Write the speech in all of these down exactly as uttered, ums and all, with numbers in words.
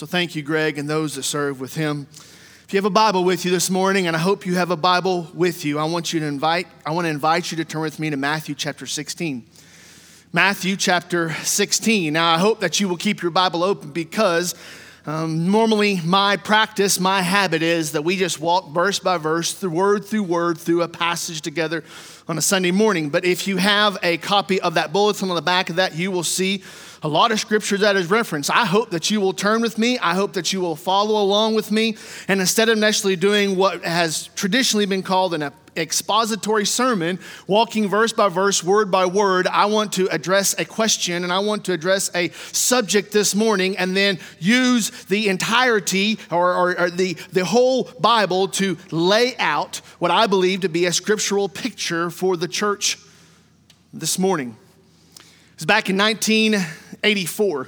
So thank you, Greg, and those that serve with him. If you have a Bible with you this morning, and I hope you have a Bible with you, I want you to invite, I want to invite you to turn with me to Matthew chapter sixteen. Matthew chapter sixteen. Now, I hope that you will keep your Bible open because um, normally my practice, my habit is that we just walk verse by verse, through word through word, through a passage together on a Sunday morning. But if you have a copy of that bulletin on the back of that, you will see a lot of scripture that is referenced. I hope that you will turn with me. I hope that you will follow along with me. And instead of necessarily doing what has traditionally been called an expository sermon, walking verse by verse, word by word, I want to address a question and I want to address a subject this morning and then use the entirety or, or, or the, the whole Bible to lay out what I believe to be a scriptural picture for the church this morning. It was back in nineteen eighty-four.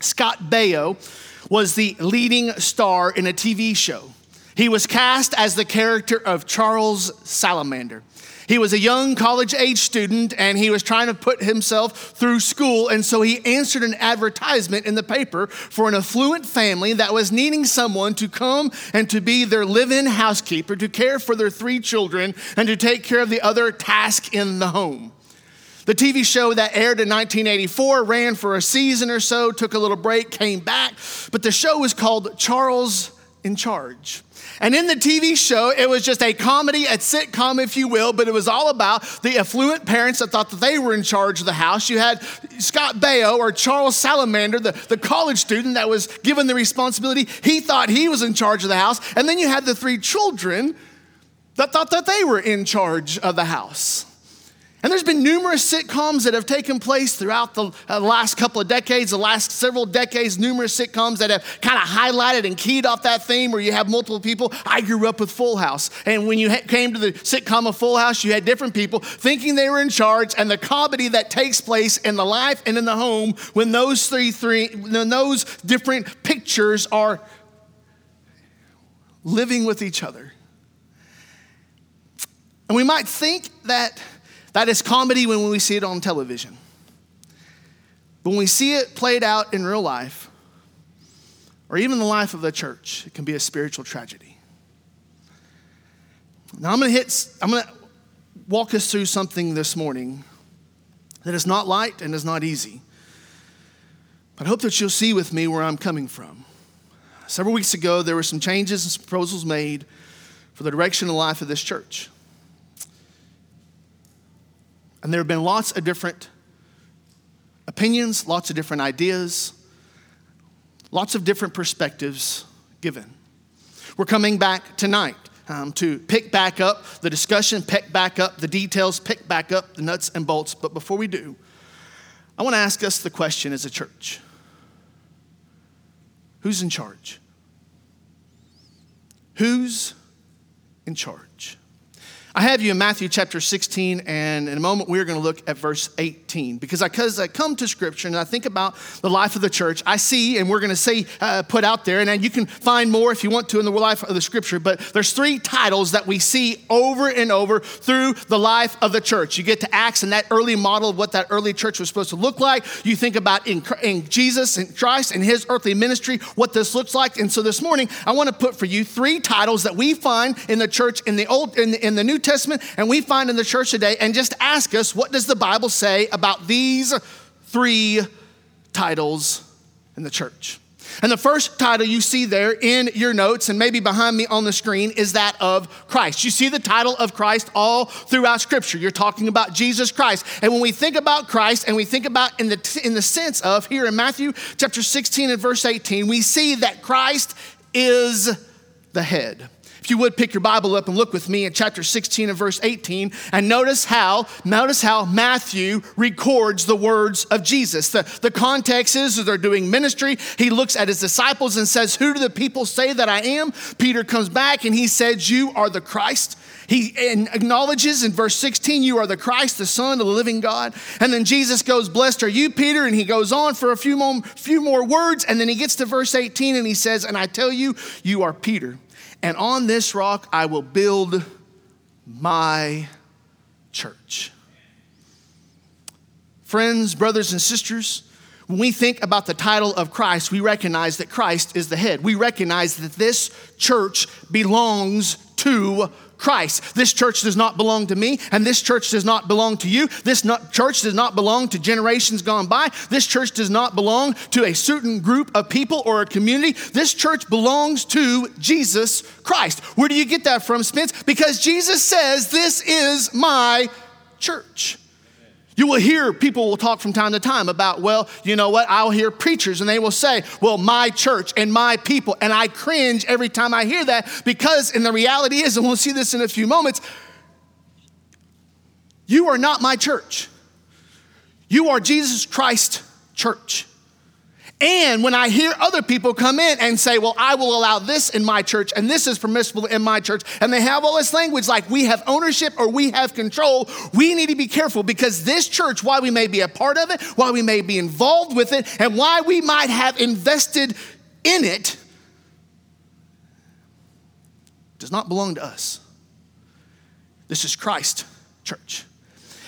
Scott Baio was the leading star in a T V show. He was cast as the character of Charles Salamander. He was a young college-age student, and he was trying to put himself through school, and so he answered an advertisement in the paper for an affluent family that was needing someone to come and to be their live-in housekeeper, to care for their three children, and to take care of the other task in the home. The T V show that aired in nineteen eighty-four ran for a season or so, took a little break, came back, but the show was called Charles in Charge. And in the T V show, it was just a comedy, a sitcom, if you will, but it was all about the affluent parents that thought that they were in charge of the house. You had Scott Baio or Charles Salamander, the, the college student that was given the responsibility. He thought he was in charge of the house. And then you had the three children that thought that they were in charge of the house. And there's been numerous sitcoms that have taken place throughout the uh, last couple of decades, the last several decades, numerous sitcoms that have kind of highlighted and keyed off that theme where you have multiple people. I grew up with Full House. And when you ha- came to the sitcom of Full House, you had different people thinking they were in charge, and the comedy that takes place in the life and in the home when those three, three, when those different pictures are living with each other. And we might think that That is comedy when we see it on television. But when we see it played out in real life, or even the life of the church, it can be a spiritual tragedy. Now I'm going to hit, I'm going to walk us through something this morning that is not light and is not easy. But I hope that you'll see with me where I'm coming from. Several weeks ago, there were some changes and proposals made for the direction and life of this church. And there have been lots of different opinions, lots of different ideas, lots of different perspectives given. We're coming back tonight um, to pick back up the discussion, pick back up the details, pick back up the nuts and bolts. But before we do, I want to ask us the question as a church. Who's in charge? Who's in charge? I have you in Matthew chapter sixteen, and in a moment we're going to look at verse eighteen. Because as I come to Scripture and I think about the life of the church, I see, and we're going to see uh, put out there, and you can find more if you want to in the life of the Scripture, but there's three titles that we see over and over through the life of the church. You get to Acts and that early model of what that early church was supposed to look like. You think about in, in Jesus and Christ and his earthly ministry, what this looks like. And so this morning, I want to put for you three titles that we find in the church in the Old in the, in the New Testament and we find in the church today, and just ask us, what does the Bible say about these three titles in the church? And the first title you see there in your notes and maybe behind me on the screen is that of Christ. You see the title of Christ all throughout Scripture. You're talking about Jesus Christ. And when we think about Christ and we think about in the in the sense of here in Matthew chapter sixteen and verse eighteen, we see that Christ is the head. If you would, pick your Bible up and look with me at chapter sixteen and verse eighteen, and notice how, notice how Matthew records the words of Jesus. The, the context is that they're doing ministry. He looks at his disciples and says, "Who do the people say that I am?" Peter comes back and he says, "You are the Christ." He acknowledges in verse sixteen, "You are the Christ, the Son of the living God." And then Jesus goes, "Blessed are you, Peter." And he goes on for a few more, few more words. And then he gets to verse eighteen and he says, "And I tell you, you are Peter. And on this rock, I will build my church." Friends, brothers, and sisters, When we think about the title of Christ, we recognize that Christ is the head. We recognize that this church belongs to Christ. This church does not belong to me, and this church does not belong to you. This not, church does not belong to generations gone by. This church does not belong to a certain group of people or a community. This church belongs to Jesus Christ. Where do you get that from, Spence? Because Jesus says, "This is my church." You will hear people will talk from time to time about, well, you know what? I'll hear preachers and they will say, well, my church and my people. And I cringe every time I hear that because, and the reality is, and we'll see this in a few moments, you are not my church. You are Jesus Christ's church. And when I hear other people come in and say, well, I will allow this in my church and this is permissible in my church, and they have all this language like we have ownership or we have control, we need to be careful because this church, while we may be a part of it, while we may be involved with it, and why we might have invested in it, does not belong to us. This is Christ's church.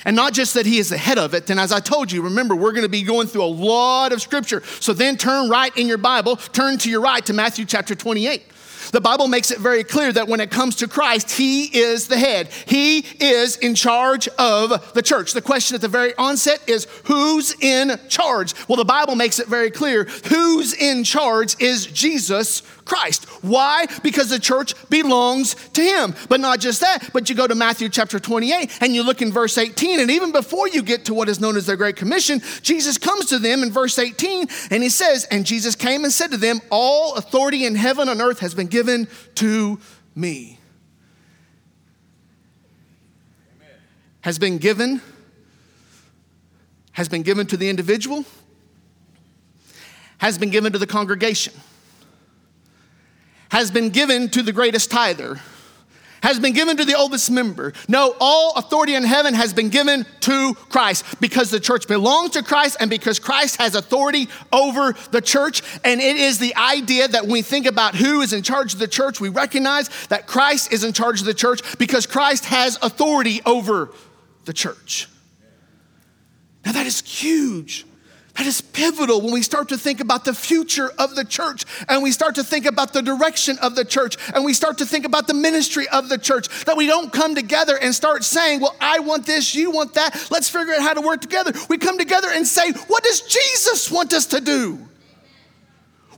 And not just that he is the head of it. Then as I told you, remember, we're going to be going through a lot of scripture. So then turn right in your Bible, turn to your right to Matthew chapter twenty-eight. The Bible makes it very clear that when it comes to Christ, he is the head. He is in charge of the church. The question at the very onset is, who's in charge? Well, the Bible makes it very clear. Who's in charge is Jesus Christ. Why? Because the church belongs to him. But not just that, but you go to Matthew chapter twenty-eight and you look in verse eighteen, and even before you get to what is known as the Great Commission, Jesus comes to them in verse eighteen and he says, and Jesus came and said to them, all authority in heaven and earth has been given to me. Amen. Has been given, has been given to the individual, has been given to the congregation, has been given to the greatest tither, has been given to the oldest member. No, all authority in heaven has been given to Christ because the church belongs to Christ and because Christ has authority over the church. And it is the idea that when we think about who is in charge of the church, we recognize that Christ is in charge of the church because Christ has authority over the church. Now that is huge. That is pivotal when we start to think about the future of the church, and we start to think about the direction of the church, and we start to think about the ministry of the church, that we don't come together and start saying, well, I want this, you want that. Let's figure out how to work together. We come together and say, what does Jesus want us to do?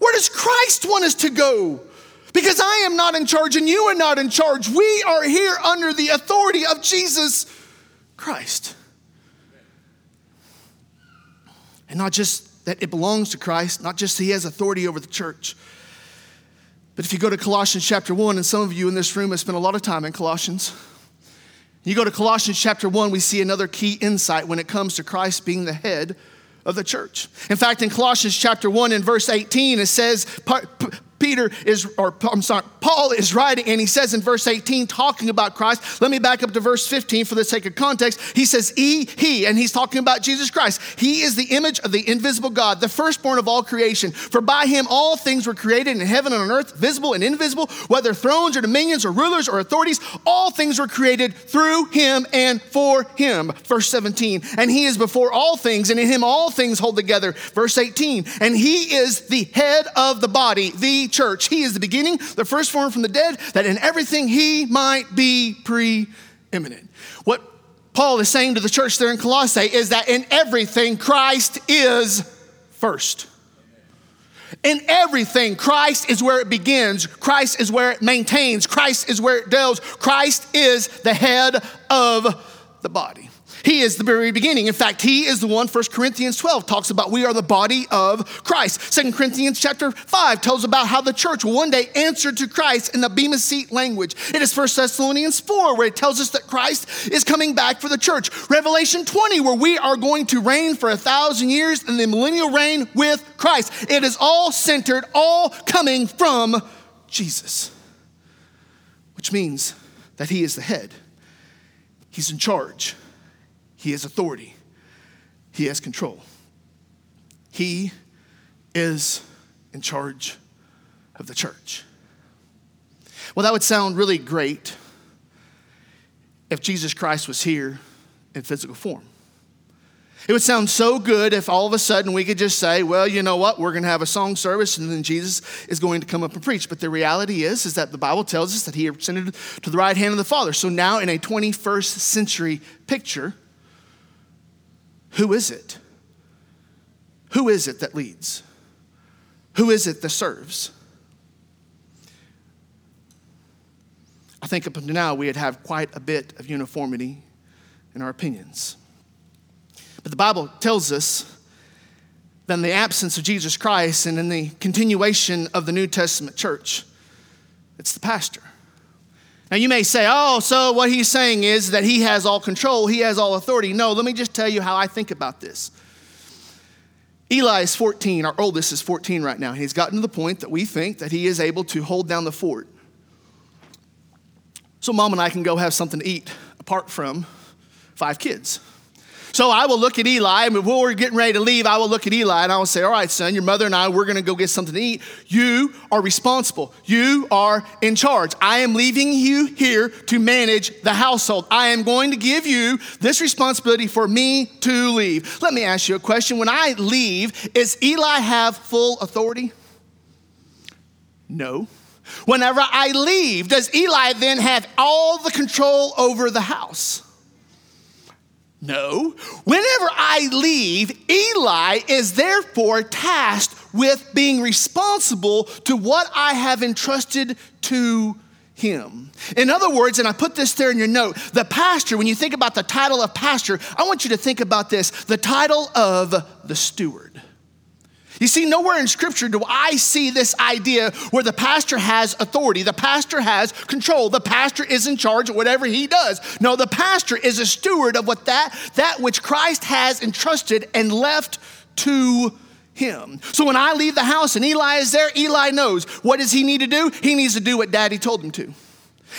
Where does Christ want us to go? Because I am not in charge and you are not in charge. We are here under the authority of Jesus Christ. And not just that it belongs to Christ, not just that he has authority over the church. But if you go to Colossians chapter one, and some of you in this room have spent a lot of time in Colossians. You go to Colossians chapter one, we see another key insight when it comes to Christ being the head of the church. In fact, in Colossians chapter one in verse eighteen, it says, Peter is, or I'm sorry, Paul is writing, and he says in verse eighteen, talking about Christ. Let me back up to verse fifteen for the sake of context. He says, he, he, and he's talking about Jesus Christ. He is the image of the invisible God, the firstborn of all creation. For by him all things were created in heaven and on earth, visible and invisible, whether thrones or dominions or rulers or authorities, all things were created through him and for him. Verse seventeen, and he is before all things, and in him all things hold together. Verse eighteen, and he is the head of the body, the church. He is the beginning, the firstborn from the dead, that in everything he might be preeminent. What Paul is saying to the church there in Colossae is that in everything Christ is first. In everything, Christ is where it begins. Christ is where it maintains. Christ is where it dwells. Christ is the head of the body. He is the very beginning. In fact, he is the one. First Corinthians twelve talks about we are the body of Christ. Second Corinthians chapter five tells about how the church will one day answer to Christ in the Bema Seat language. It is First Thessalonians four where it tells us that Christ is coming back for the church. Revelation twenty where we are going to reign for a thousand years in the millennial reign with Christ. It is all centered, all coming from Jesus, which means that he is the head. He's in charge. He has authority. He has control. He is in charge of the church. Well, that would sound really great if Jesus Christ was here in physical form. It would sound so good if all of a sudden we could just say, well, you know what? We're going to have a song service and then Jesus is going to come up and preach. But the reality is, is that the Bible tells us that he ascended to the right hand of the Father. So now in a twenty-first century picture, who is it? Who is it that leads? Who is it that serves? I think up until now we would have quite a bit of uniformity in our opinions. But the Bible tells us that in the absence of Jesus Christ and in the continuation of the New Testament church, it's the pastor. Now you may say, oh, so what he's saying is that he has all control, he has all authority. No, let me just tell you how I think about this. Eli is fourteen, our oldest is fourteen right now. He's gotten to the point that we think that he is able to hold down the fort. So mom and I can go have something to eat apart from five kids. So I will look at Eli, and before we're getting ready to leave, I will look at Eli and I will say, all right, son, your mother and I, we're going to go get something to eat. You are responsible. You are in charge. I am leaving you here to manage the household. I am going to give you this responsibility for me to leave. Let me ask you a question. When I leave, does Eli have full authority? No. Whenever I leave, does Eli then have all the control over the house? No. Whenever I leave, Eli is therefore tasked with being responsible to what I have entrusted to him. In other words, and I put this there in your note, the pastor, when you think about the title of pastor, I want you to think about this, the title of the steward. You see, nowhere in Scripture do I see this idea where the pastor has authority, the pastor has control, the pastor is in charge of whatever he does. No, the pastor is a steward of what that, that which Christ has entrusted and left to him. So when I leave the house and Eli is there, Eli knows. What does he need to do? He needs to do what Daddy told him to.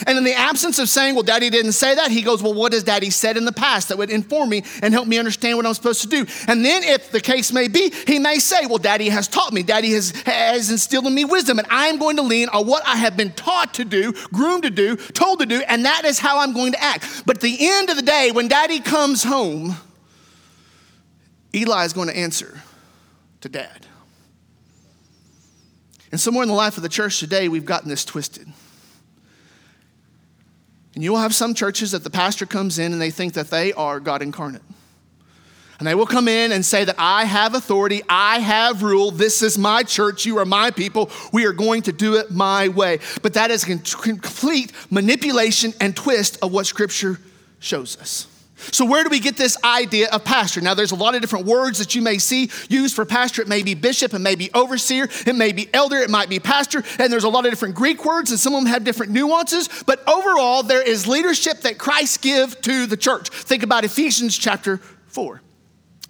And in the absence of saying, well, Daddy didn't say that, he goes, well, what has Daddy said in the past that would inform me and help me understand what I'm supposed to do? And then if the case may be, he may say, well, Daddy has taught me. Daddy has, has instilled in me wisdom, and I'm going to lean on what I have been taught to do, groomed to do, told to do, and that is how I'm going to act. But at the end of the day, when Daddy comes home, Eli is going to answer to Dad. And somewhere in the life of the church today, we've gotten this twisted. And you will have some churches that the pastor comes in and they think that they are God incarnate. And they will come in and say that I have authority, I have rule, this is my church, you are my people, we are going to do it my way. But that is complete manipulation and twist of what Scripture shows us. So where do we get this idea of pastor? Now, there's a lot of different words that you may see used for pastor. It may be bishop, it may be overseer, it may be elder, it might be pastor. And there's a lot of different Greek words, and some of them have different nuances. But overall, there is leadership that Christ gives to the church. Think about Ephesians chapter four.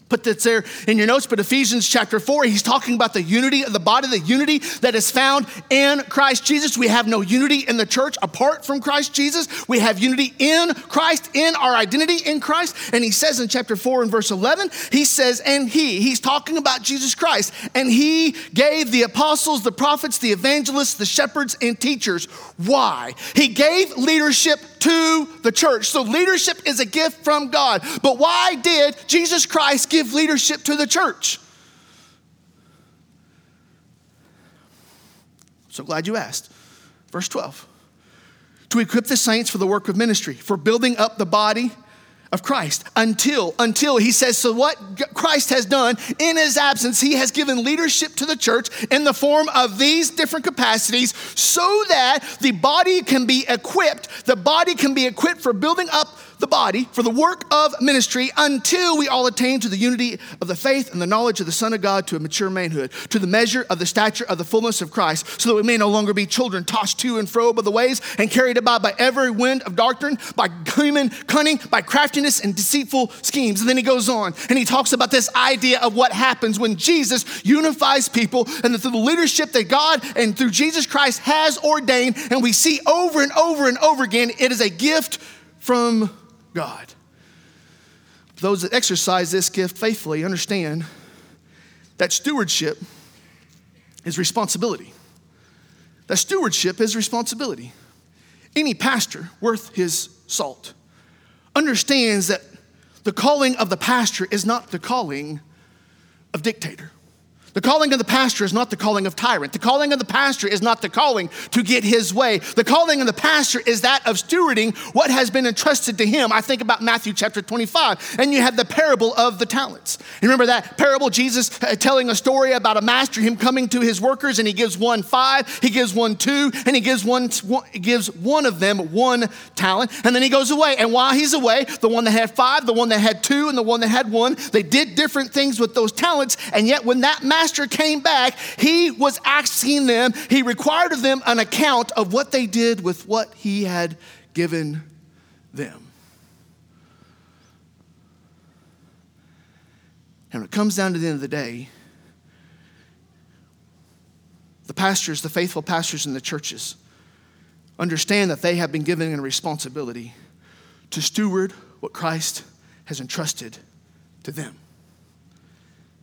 Put this there in your notes, but Ephesians chapter four, he's talking about the unity of the body, the unity that is found in Christ Jesus. We have no unity in the church apart from Christ Jesus. We have unity in Christ, in our identity in Christ. And he says in chapter four and verse eleven, he says, and he, he's talking about Jesus Christ, and he gave the apostles, the prophets, the evangelists, the shepherds, and teachers. Why? He gave leadership to the church. So leadership is a gift from God. But why did Jesus Christ give Give leadership to the church? I'm so glad you asked. Verse twelve, to equip the saints for the work of ministry, for building up the body of Christ, until, until he says, so what Christ has done in his absence, he has given leadership to the church in the form of these different capacities so that the body can be equipped, the body can be equipped for building up the body, for the work of ministry, until we all attain to the unity of the faith and the knowledge of the Son of God, to a mature manhood, to the measure of the stature of the fullness of Christ, so that we may no longer be children tossed to and fro by the waves and carried about by every wind of doctrine, by human cunning, by crafty and deceitful schemes. And then he goes on and he talks about this idea of what happens when Jesus unifies people, and that through the leadership that God and through Jesus Christ has ordained, and we see over and over and over again, it is a gift from God. Those that exercise this gift faithfully understand that stewardship is responsibility. That stewardship is responsibility. Any pastor worth his salt understands that The calling of the pastor is not the calling of dictator. The calling of the pastor is not the calling of tyrant. The calling of the pastor is not the calling to get his way. The calling of the pastor is that of stewarding what has been entrusted to him. I think about Matthew chapter twenty-five, and you have the parable of the talents. You remember that parable, Jesus telling a story about a master, him coming to his workers, and he gives one five, he gives one two, and he gives one, one gives one of them one talent, and then he goes away. And while he's away, the one that had five, the one that had two, and the one that had one, they did different things with those talents, and yet when that master Master came back, he was asking them, he required of them an account of what they did with what he had given them. And when it comes down to the end of the day, the pastors, the faithful pastors in the churches, understand that they have been given a responsibility to steward what Christ has entrusted to them.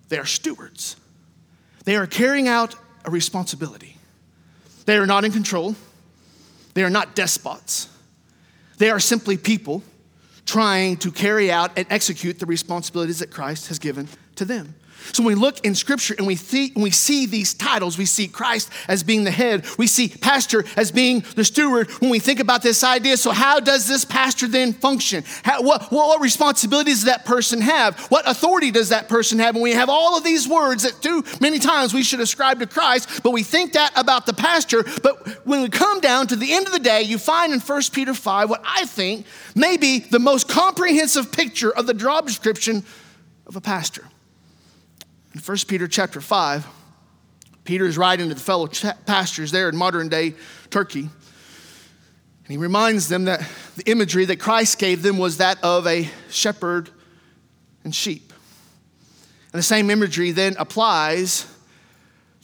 They are stewards. They are carrying out a responsibility. They are not in control. They are not despots. They are simply people trying to carry out and execute the responsibilities that Christ has given to them. So when we look in Scripture and we, th- we see these titles, we see Christ as being the head. We see pastor as being the steward when we think about this idea. So how does this pastor then function? How, what, what responsibilities does that person have? What authority does that person have? And we have all of these words that too many times we should ascribe to Christ, but we think that about the pastor. But when we come down to the end of the day, you find in First Peter five what I think may be the most comprehensive picture of the job description of a pastor. In First Peter chapter five, Peter is writing to the fellow pastors there in modern day Turkey. And he reminds them that the imagery that Christ gave them was that of a shepherd and sheep. And the same imagery then applies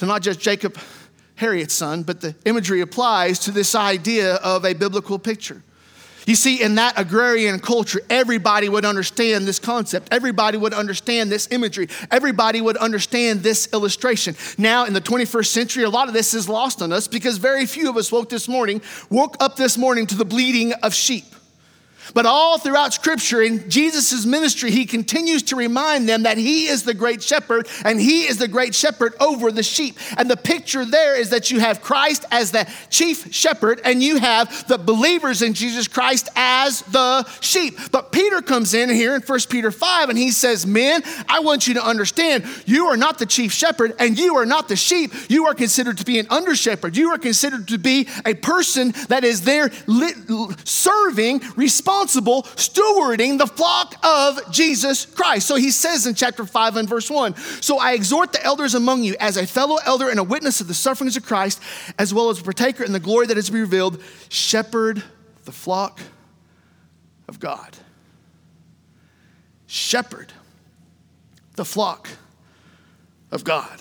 to not just Jacob, Harriet's son, but the imagery applies to this idea of a biblical picture. You see, in that agrarian culture, everybody would understand this concept. Everybody would understand this imagery. Everybody would understand this illustration. Now, in the twenty-first century, a lot of this is lost on us because very few of us woke this morning, woke up this morning to the bleating of sheep. But all throughout Scripture, in Jesus' ministry, he continues to remind them that he is the great shepherd, and he is the great shepherd over the sheep. And the picture there is that you have Christ as the chief shepherd, and you have the believers in Jesus Christ as the sheep. But Peter comes in here in First Peter five, and he says, men, I want you to understand, you are not the chief shepherd, and you are not the sheep. You are considered to be an under shepherd. You are considered to be a person that is there li- serving, responsible, stewarding the flock of Jesus Christ. So he says in chapter five and verse one, so I exhort the elders among you as a fellow elder and a witness of the sufferings of Christ, as well as a partaker in the glory that is to be revealed, shepherd the flock of God. Shepherd the flock of God.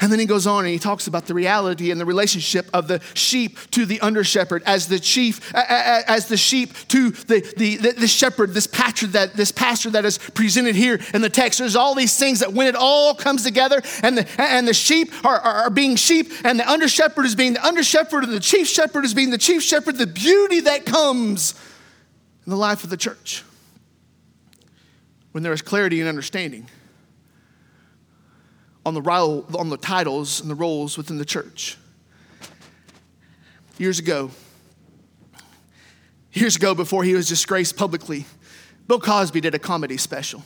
And then he goes on and he talks about the reality and the relationship of the sheep to the under shepherd, as the chief, as the sheep to the, the, the shepherd, this pastor that this pastor that is presented here in the text. There's all these things that when it all comes together, and the and the sheep are, are, are being sheep, and the under shepherd is being the under shepherd, and the chief shepherd is being the chief shepherd, the beauty that comes in the life of the church when there is clarity and understanding on the role, on the titles and the roles within the church. Years ago, years ago before he was disgraced publicly, Bill Cosby did a comedy special.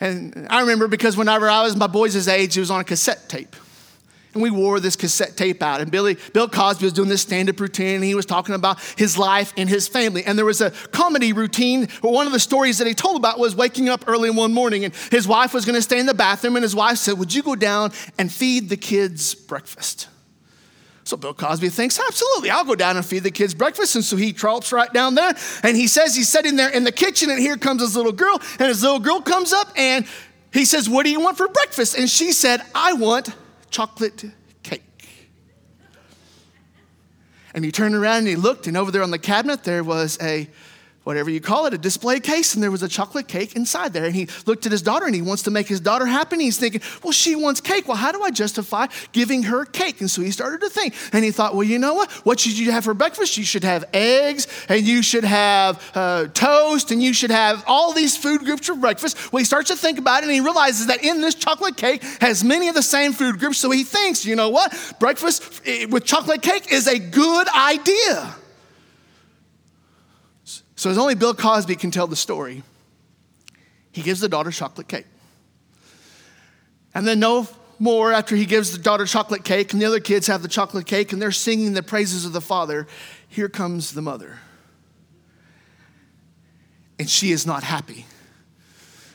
And I remember because whenever I was my boys' age, it was on a cassette tape. And we wore this cassette tape out. And Billy, Bill Cosby was doing this stand-up routine, and he was talking about his life and his family. And there was a comedy routine where one of the stories that he told about was waking up early one morning, and his wife was going to stay in the bathroom, and his wife said, would you go down and feed the kids breakfast? So Bill Cosby thinks, absolutely, I'll go down and feed the kids breakfast. And so he trots right down there, and he says he's sitting there in the kitchen, and here comes his little girl, and his little girl comes up, and he says, what do you want for breakfast? And she said, I want chocolate cake. And he turned around and he looked, and over there on the cabinet there was a whatever you call it, a display case, and there was a chocolate cake inside there. And he looked at his daughter, and he wants to make his daughter happy. And he's thinking, well, she wants cake. Well, how do I justify giving her cake? And so he started to think. And he thought, well, you know what? What should you have for breakfast? You should have eggs, and you should have uh, toast, and you should have all these food groups for breakfast. Well, he starts to think about it, and he realizes that in this chocolate cake has many of the same food groups. So he thinks, you know what? Breakfast with chocolate cake is a good idea. So as only Bill Cosby can tell the story, he gives the daughter chocolate cake. And then no more after he gives the daughter chocolate cake, and the other kids have the chocolate cake, and they're singing the praises of the Father. Here comes the mother. And she is not happy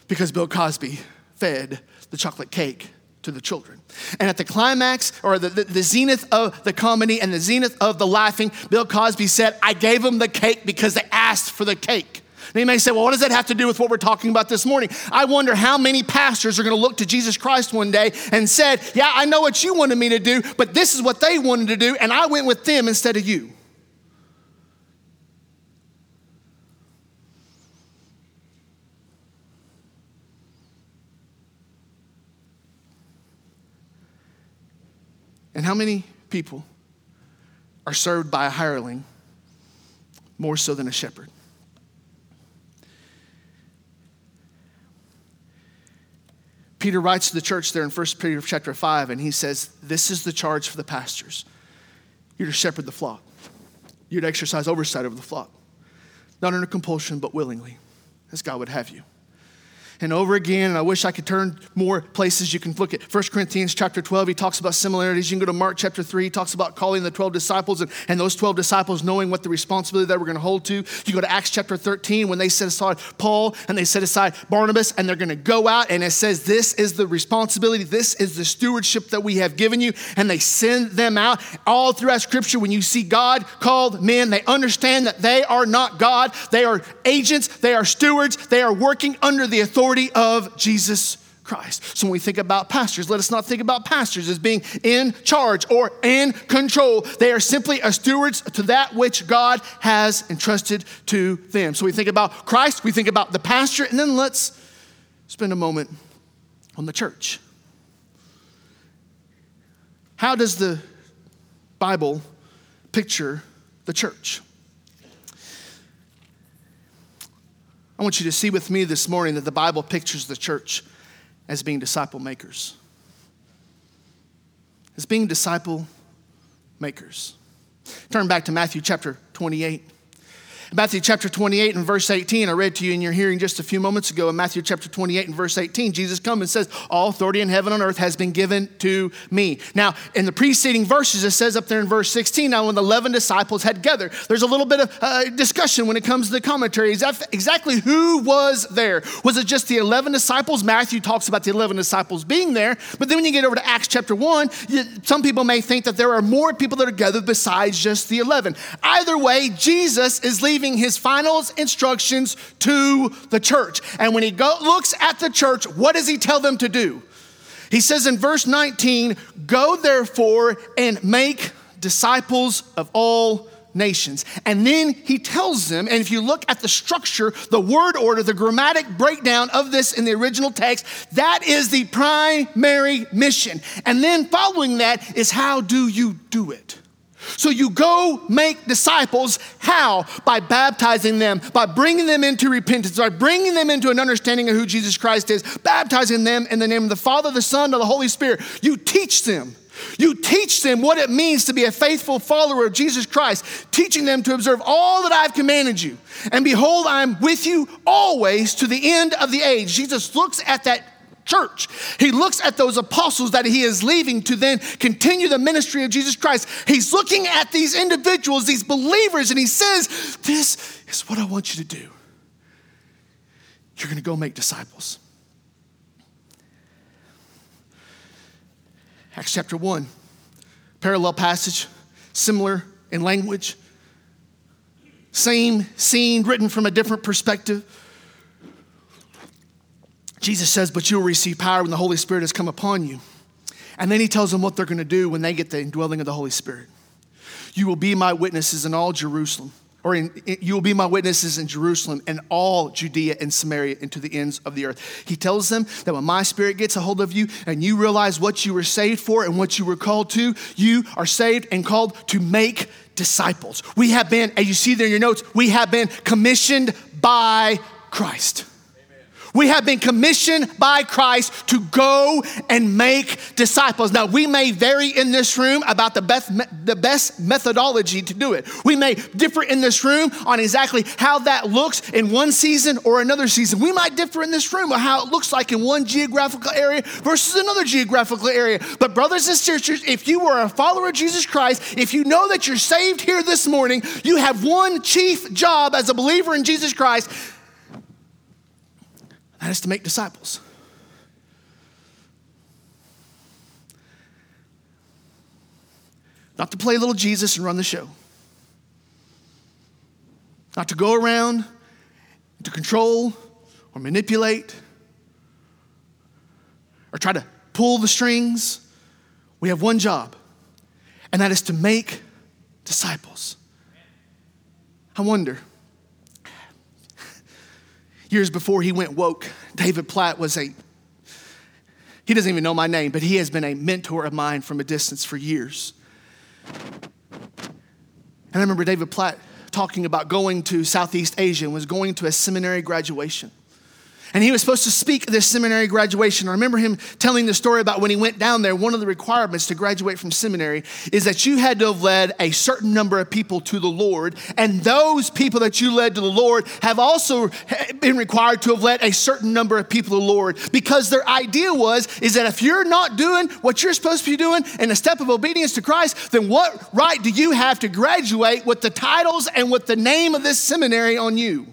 because Bill Cosby fed the chocolate cake to the children. And at the climax, or the, the, the zenith of the comedy and the zenith of the laughing, Bill Cosby said, I gave them the cake because they asked for the cake. And you may say, well, what does that have to do with what we're talking about this morning? I wonder how many pastors are going to look to Jesus Christ one day and said, yeah, I know what you wanted me to do, but this is what they wanted to do, and I went with them instead of you. And how many people are served by a hireling more so than a shepherd? Peter writes to the church there in First Peter chapter five, and he says, this is the charge for the pastors. You're to shepherd the flock. You're to exercise oversight over the flock, not under compulsion, but willingly, as God would have you. And over again, and I wish I could turn more places you can look at. First Corinthians chapter twelve, he talks about similarities. You can go to Mark chapter three, he talks about calling the twelve disciples and, and those twelve disciples knowing what the responsibility they were going to hold to. You go to Acts chapter thirteen, when they set aside Paul and they set aside Barnabas, and they're going to go out, and it says, this is the responsibility, this is the stewardship that we have given you, and they send them out. All throughout Scripture, when you see God called men, they understand that they are not God. They are agents, they are stewards, they are working under the authority of Jesus Christ. So when we think about pastors, let us not think about pastors as being in charge or in control. They are simply a stewards to that which God has entrusted to them. So we think about Christ, we think about the pastor, and then let's spend a moment on the church. How does the Bible picture the church? I want you to see with me this morning that the Bible pictures the church as being disciple makers. As being disciple makers. Turn back to Matthew chapter twenty-eight. Matthew chapter twenty-eight and verse eighteen, I read to you in your hearing just a few moments ago. In Matthew chapter twenty-eight and verse eighteen, Jesus comes and says, all authority in heaven and earth has been given to me. Now, in the preceding verses, it says up there in verse sixteen, now when the eleven disciples had gathered, there's a little bit of uh, discussion when it comes to the commentary. Exactly who was there? Was it just the eleven disciples? Matthew talks about the eleven disciples being there. But then when you get over to Acts chapter one, you, some people may think that there are more people that are gathered besides just the eleven. Either way, Jesus is leaving his final instructions to the church. And when he go, looks at the church, what does he tell them to do? He says in verse nineteen, go therefore and make disciples of all nations. And then he tells them, and if you look at the structure, the word order, the grammatic breakdown of this in the original text, that is the primary mission. And then following that is, how do you do it? So you go make disciples. How? By baptizing them, by bringing them into repentance, by bringing them into an understanding of who Jesus Christ is, baptizing them in the name of the Father, the Son, and the Holy Spirit. You teach them. You teach them what it means to be a faithful follower of Jesus Christ, teaching them to observe all that I've commanded you. And behold, I'm with you always to the end of the age. Jesus looks at that church. He looks at those apostles that he is leaving to then continue the ministry of Jesus Christ. He's looking at these individuals, these believers, and he says, this is what I want you to do. You're going to go make disciples. Acts chapter one, parallel passage, similar in language, same scene written from a different perspective. Jesus says, but you'll receive power when the Holy Spirit has come upon you. And then he tells them what they're going to do when they get the indwelling of the Holy Spirit. You will be my witnesses in all Jerusalem, or in, you will be my witnesses in Jerusalem and all Judea and Samaria and to the ends of the earth. He tells them that when my spirit gets a hold of you and you realize what you were saved for and what you were called to, you are saved and called to make disciples. We have been, as you see there in your notes, we have been commissioned by Christ. We have been commissioned by Christ to go and make disciples. Now, we may vary in this room about the best, the best methodology to do it. We may differ in this room on exactly how that looks in one season or another season. We might differ in this room on how it looks like in one geographical area versus another geographical area. But brothers and sisters, if you are a follower of Jesus Christ, if you know that you're saved here this morning, you have one chief job as a believer in Jesus Christ. That is to make disciples. Not to play little Jesus and run the show. Not to go around to control or manipulate or try to pull the strings. We have one job, and that is to make disciples. I wonder. Years before he went woke, David Platt was a, he doesn't even know my name, but he has been a mentor of mine from a distance for years. And I remember David Platt talking about going to Southeast Asia and was going to a seminary graduation. And he was supposed to speak at this seminary graduation. I remember him telling the story about when he went down there, one of the requirements to graduate from seminary is that you had to have led a certain number of people to the Lord. And those people that you led to the Lord have also been required to have led a certain number of people to the Lord. Because their idea was, is that if you're not doing what you're supposed to be doing in a step of obedience to Christ, then what right do you have to graduate with the titles and with the name of this seminary on you?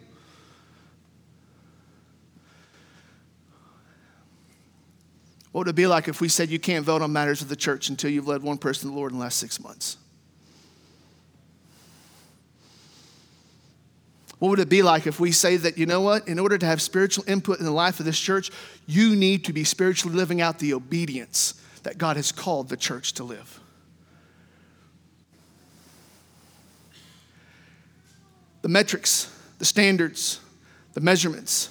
What would it be like if we said you can't vote on matters of the church until you've led one person to the Lord in the last six months? What would it be like if we say that, you know what, in order to have spiritual input in the life of this church, you need to be spiritually living out the obedience that God has called the church to live? The metrics, the standards, the measurements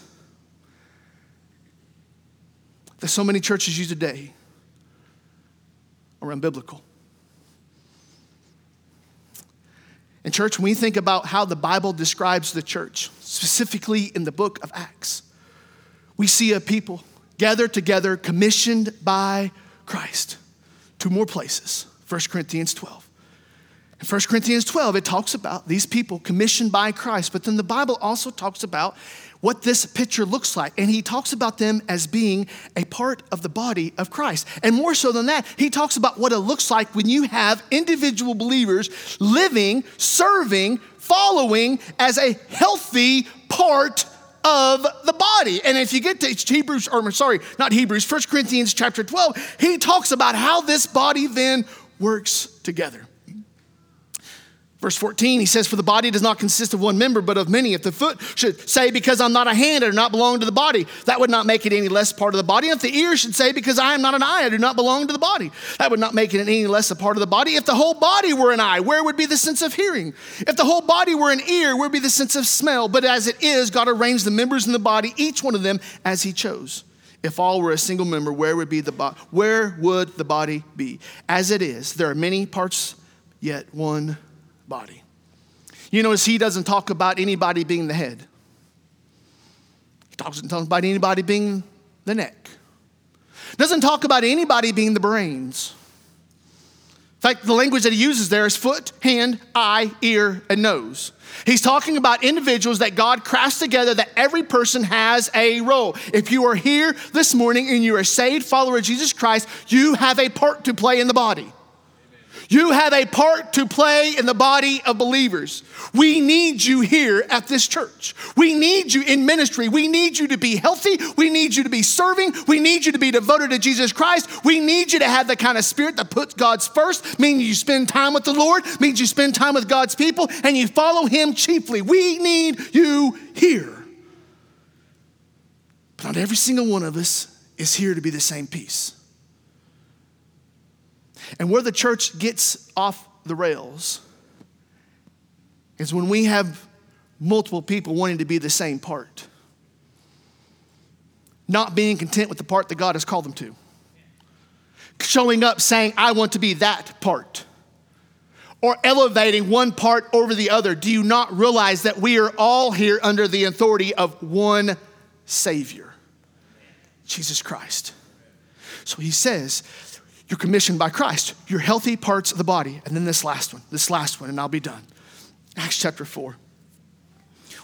that so many churches use today are unbiblical. And church, when we think about how the Bible describes the church, specifically in the book of Acts, we see a people gathered together, commissioned by Christ. Two more places, First Corinthians twelve. In First Corinthians twelve, it talks about these people commissioned by Christ, but then the Bible also talks about what this picture looks like. And he talks about them as being a part of the body of Christ. And more so than that, he talks about what it looks like when you have individual believers living, serving, following as a healthy part of the body. And if you get to Hebrews, or sorry, not Hebrews, First Corinthians chapter twelve, he talks about how this body then works together. Verse fourteen, he says, for the body does not consist of one member, but of many. If the foot should say, because I'm not a hand, I do not belong to the body, that would not make it any less part of the body. And if the ear should say, because I am not an eye, I do not belong to the body, that would not make it any less a part of the body. If the whole body were an eye, where would be the sense of hearing? If the whole body were an ear, where would be the sense of smell? But as it is, God arranged the members in the body, each one of them as he chose. If all were a single member, where would be the bo- where would the body be? As it is, there are many parts, yet one body. You notice he doesn't talk about anybody being the head. He talks and talks about anybody being the neck. Doesn't talk about anybody being the brains. In fact, the language that he uses there is foot, hand, eye, ear, and nose. He's talking about individuals that God crafts together, that every person has a role. If you are here this morning and you're a saved follower of Jesus Christ, you have a part to play in the body. You have a part to play in the body of believers. We need you here at this church. We need you in ministry. We need you to be healthy. We need you to be serving. We need you to be devoted to Jesus Christ. We need you to have the kind of spirit that puts God's first, meaning you spend time with the Lord, means you spend time with God's people, and you follow him chiefly. We need you here. But not every single one of us is here to be the same piece. And where the church gets off the rails is when we have multiple people wanting to be the same part. Not being content with the part that God has called them to. Showing up saying, I want to be that part. Or elevating one part over the other. Do you not realize that we are all here under the authority of one Savior? Jesus Christ. So he says, you're commissioned by Christ. You're healthy parts of the body. And then this last one, this last one, and I'll be done. Acts chapter four.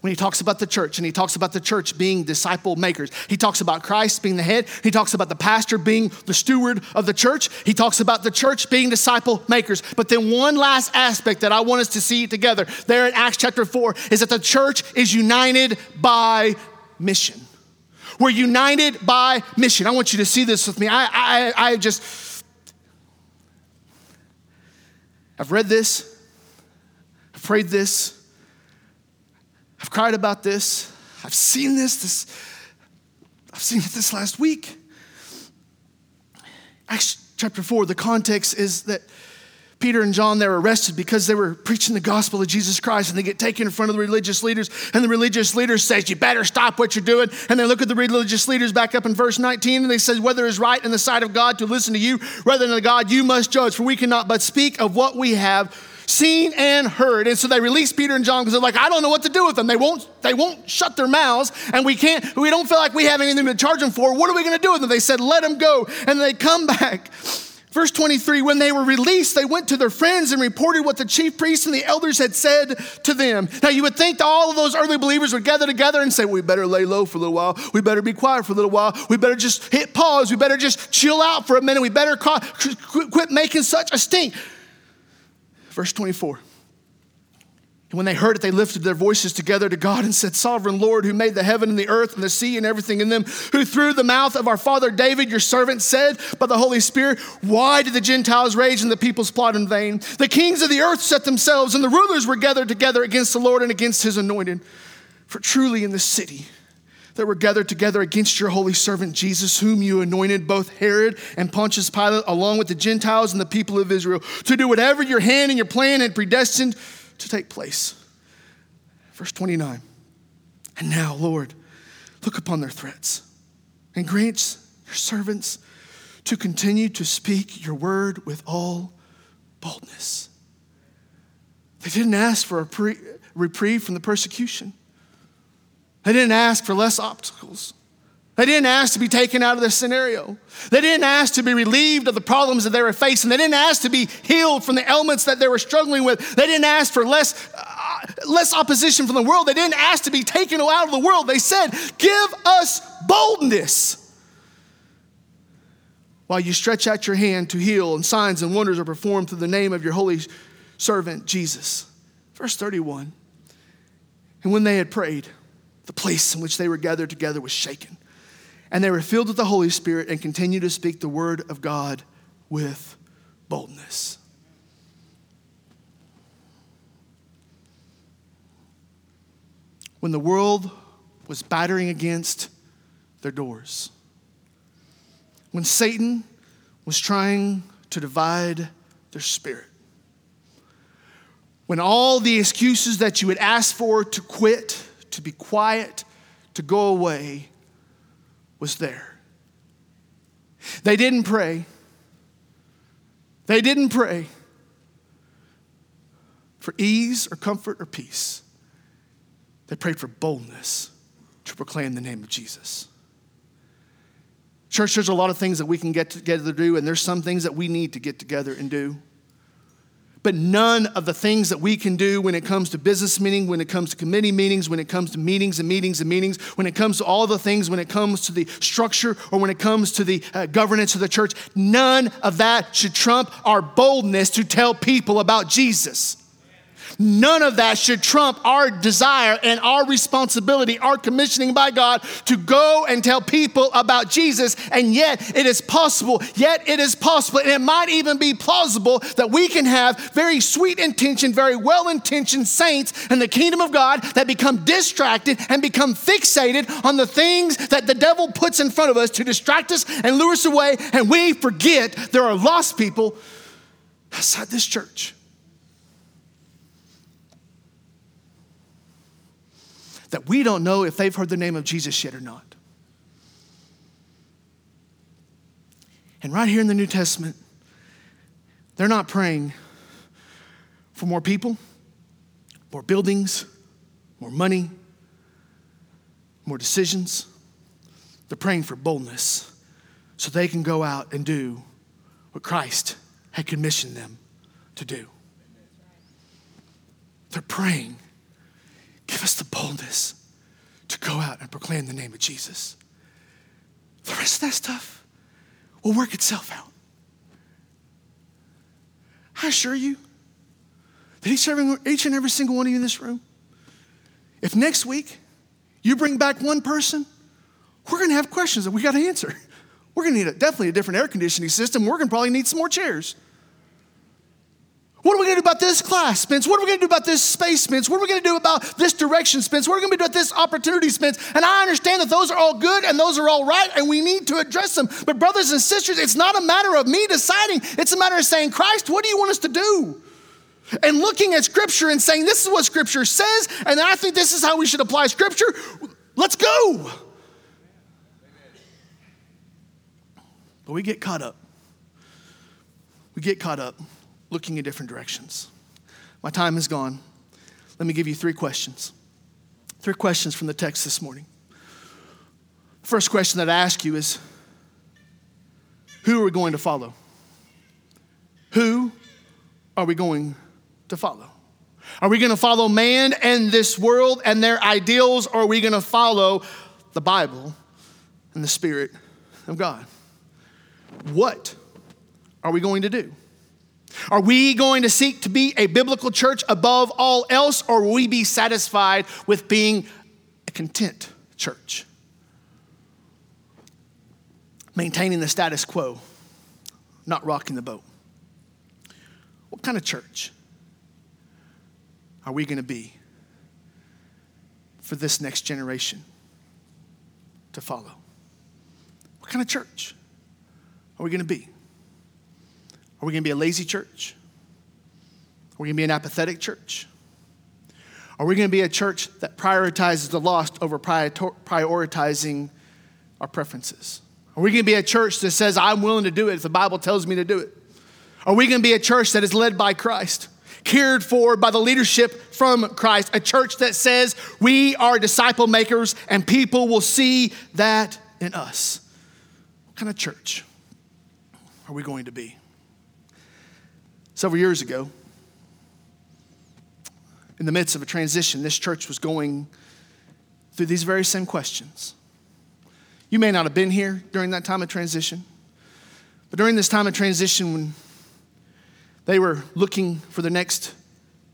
When he talks about the church, and he talks about the church being disciple makers. He talks about Christ being the head. He talks about the pastor being the steward of the church. He talks about the church being disciple makers. But then one last aspect that I want us to see together there in Acts chapter four is that the church is united by mission. We're united by mission. I want you to see this with me. I, I, I just, I've read this. I've prayed this. I've cried about this. I've seen this. This I've seen it this last week. Acts chapter four, the context is that Peter and John, they're arrested because they were preaching the gospel of Jesus Christ, and they get taken in front of the religious leaders, and the religious leaders says, you better stop what you're doing. And they look at the religious leaders back up in verse nineteen, and they said, whether it's right in the sight of God to listen to you rather than to God, you must judge, for we cannot but speak of what we have seen and heard. And so they released Peter and John because they're like, I don't know what to do with them. They won't, they won't shut their mouths, and we can't, we don't feel like we have anything to charge them for. What are we going to do with them? They said, let them go. And they come back. Verse twenty-three, when they were released, they went to their friends and reported what the chief priests and the elders had said to them. Now, you would think that all of those early believers would gather together and say, we better lay low for a little while. We better be quiet for a little while. We better just hit pause. We better just chill out for a minute. We better quit making such a stink. Verse twenty-four, and when they heard it, they lifted their voices together to God and said, Sovereign Lord, who made the heaven and the earth and the sea and everything in them, who through the mouth of our father David, your servant, said by the Holy Spirit, why did the Gentiles rage and the peoples plot in vain? The kings of the earth set themselves, and the rulers were gathered together against the Lord and against his anointed. For truly in the city that were gathered together against your holy servant Jesus, whom you anointed, both Herod and Pontius Pilate, along with the Gentiles and the people of Israel, to do whatever your hand and your plan had predestined to take place. Verse twenty-nine, and now, Lord, look upon their threats and grant your servants to continue to speak your word with all boldness. They didn't ask for a pre- reprieve from the persecution. They didn't ask for less obstacles. They didn't ask to be taken out of this scenario. They didn't ask to be relieved of the problems that they were facing. They didn't ask to be healed from the ailments that they were struggling with. They didn't ask for less, uh, less opposition from the world. They didn't ask to be taken out of the world. They said, give us boldness. While you stretch out your hand to heal, and signs and wonders are performed through the name of your holy servant, Jesus. Verse thirty-one, and when they had prayed, the place in which they were gathered together was shaken, and they were filled with the Holy Spirit and continued to speak the word of God with boldness. When the world was battering against their doors, when Satan was trying to divide their spirit, when all the excuses that you would ask for to quit, to be quiet, to go away, was there. They didn't pray. They didn't pray for ease or comfort or peace. They prayed for boldness to proclaim the name of Jesus. Church, there's a lot of things that we can get together to do, and there's some things that we need to get together and do. But none of the things that we can do when it comes to business meeting, when it comes to committee meetings, when it comes to meetings and meetings and meetings, when it comes to all the things, when it comes to the structure or when it comes to the uh, governance of the church, none of that should trump our boldness to tell people about Jesus. None of that should trump our desire and our responsibility, our commissioning by God to go and tell people about Jesus. And yet it is possible, yet it is possible, and it might even be plausible that we can have very sweet intentioned, very well-intentioned saints in the kingdom of God that become distracted and become fixated on the things that the devil puts in front of us to distract us and lure us away, and we forget there are lost people outside this church. that we don't know if they've heard the name of Jesus yet or not. And right here in the New Testament, they're not praying for more people, more buildings, more money, more decisions. They're praying for boldness so they can go out and do what Christ had commissioned them to do. They're praying, give us the boldness to go out and proclaim the name of Jesus. The rest of that stuff will work itself out. I assure you that each and every single one of you in this room, if next week you bring back one person, we're going to have questions that we got to answer. We're going to need a, definitely a different air conditioning system. We're going to probably need some more chairs. What are we going to do about this class, Spence? What are we going to do about this space, Spence? What are we going to do about this direction, Spence? What are we going to do about this opportunity, Spence? And I understand that those are all good and those are all right, and we need to address them. But brothers and sisters, it's not a matter of me deciding. It's a matter of saying, Christ, what do you want us to do? And looking at Scripture and saying, this is what Scripture says, and I think this is how we should apply Scripture. Let's go. But we get caught up. We get caught up. Looking in different directions. My time is gone. Let me give you three questions. Three questions from the text this morning. First question that I ask you is, who are we going to follow? Who are we going to follow? Are we going to follow man and this world and their ideals, or are we going to follow the Bible and the Spirit of God? What are we going to do? Are we going to seek to be a biblical church above all else, or will we be satisfied with being a content church? Maintaining the status quo, not rocking the boat. What kind of church are we going to be for this next generation to follow? What kind of church are we going to be? Are we going to be a lazy church? Are we going to be an apathetic church? Are we going to be a church that prioritizes the lost over prioritizing our preferences? Are we going to be a church that says, I'm willing to do it if the Bible tells me to do it? Are we going to be a church that is led by Christ, cared for by the leadership from Christ, a church that says we are disciple makers and people will see that in us? What kind of church are we going to be? Several years ago, in the midst of a transition, this church was going through these very same questions. You may not have been here during that time of transition, but during this time of transition, when they were looking for the next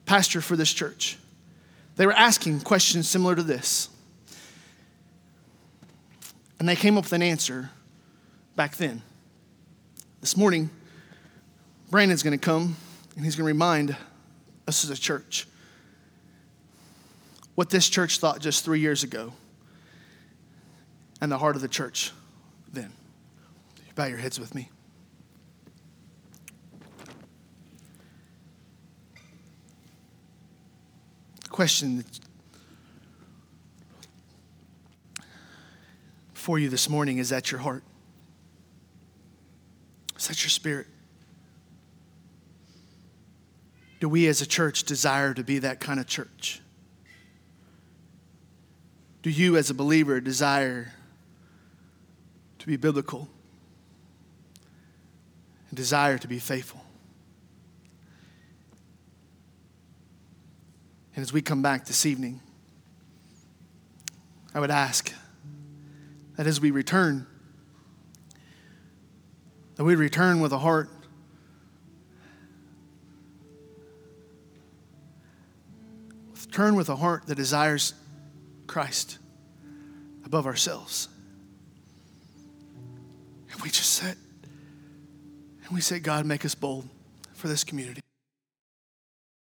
pastor for this church, they were asking questions similar to this. And they came up with an answer back then. This morning, Brandon's going to come, and he's going to remind us as a church what this church thought just three years ago and the heart of the church then. You bow your heads with me. Question for you this morning, is that your heart? Is that your spirit? Do we as a church desire to be that kind of church? Do you as a believer desire to be biblical and desire to be faithful? And as we come back this evening, I would ask that as we return, that we return with a heart Turn with a heart that desires Christ above ourselves. And we just sit and we say, God, make us bold for this community.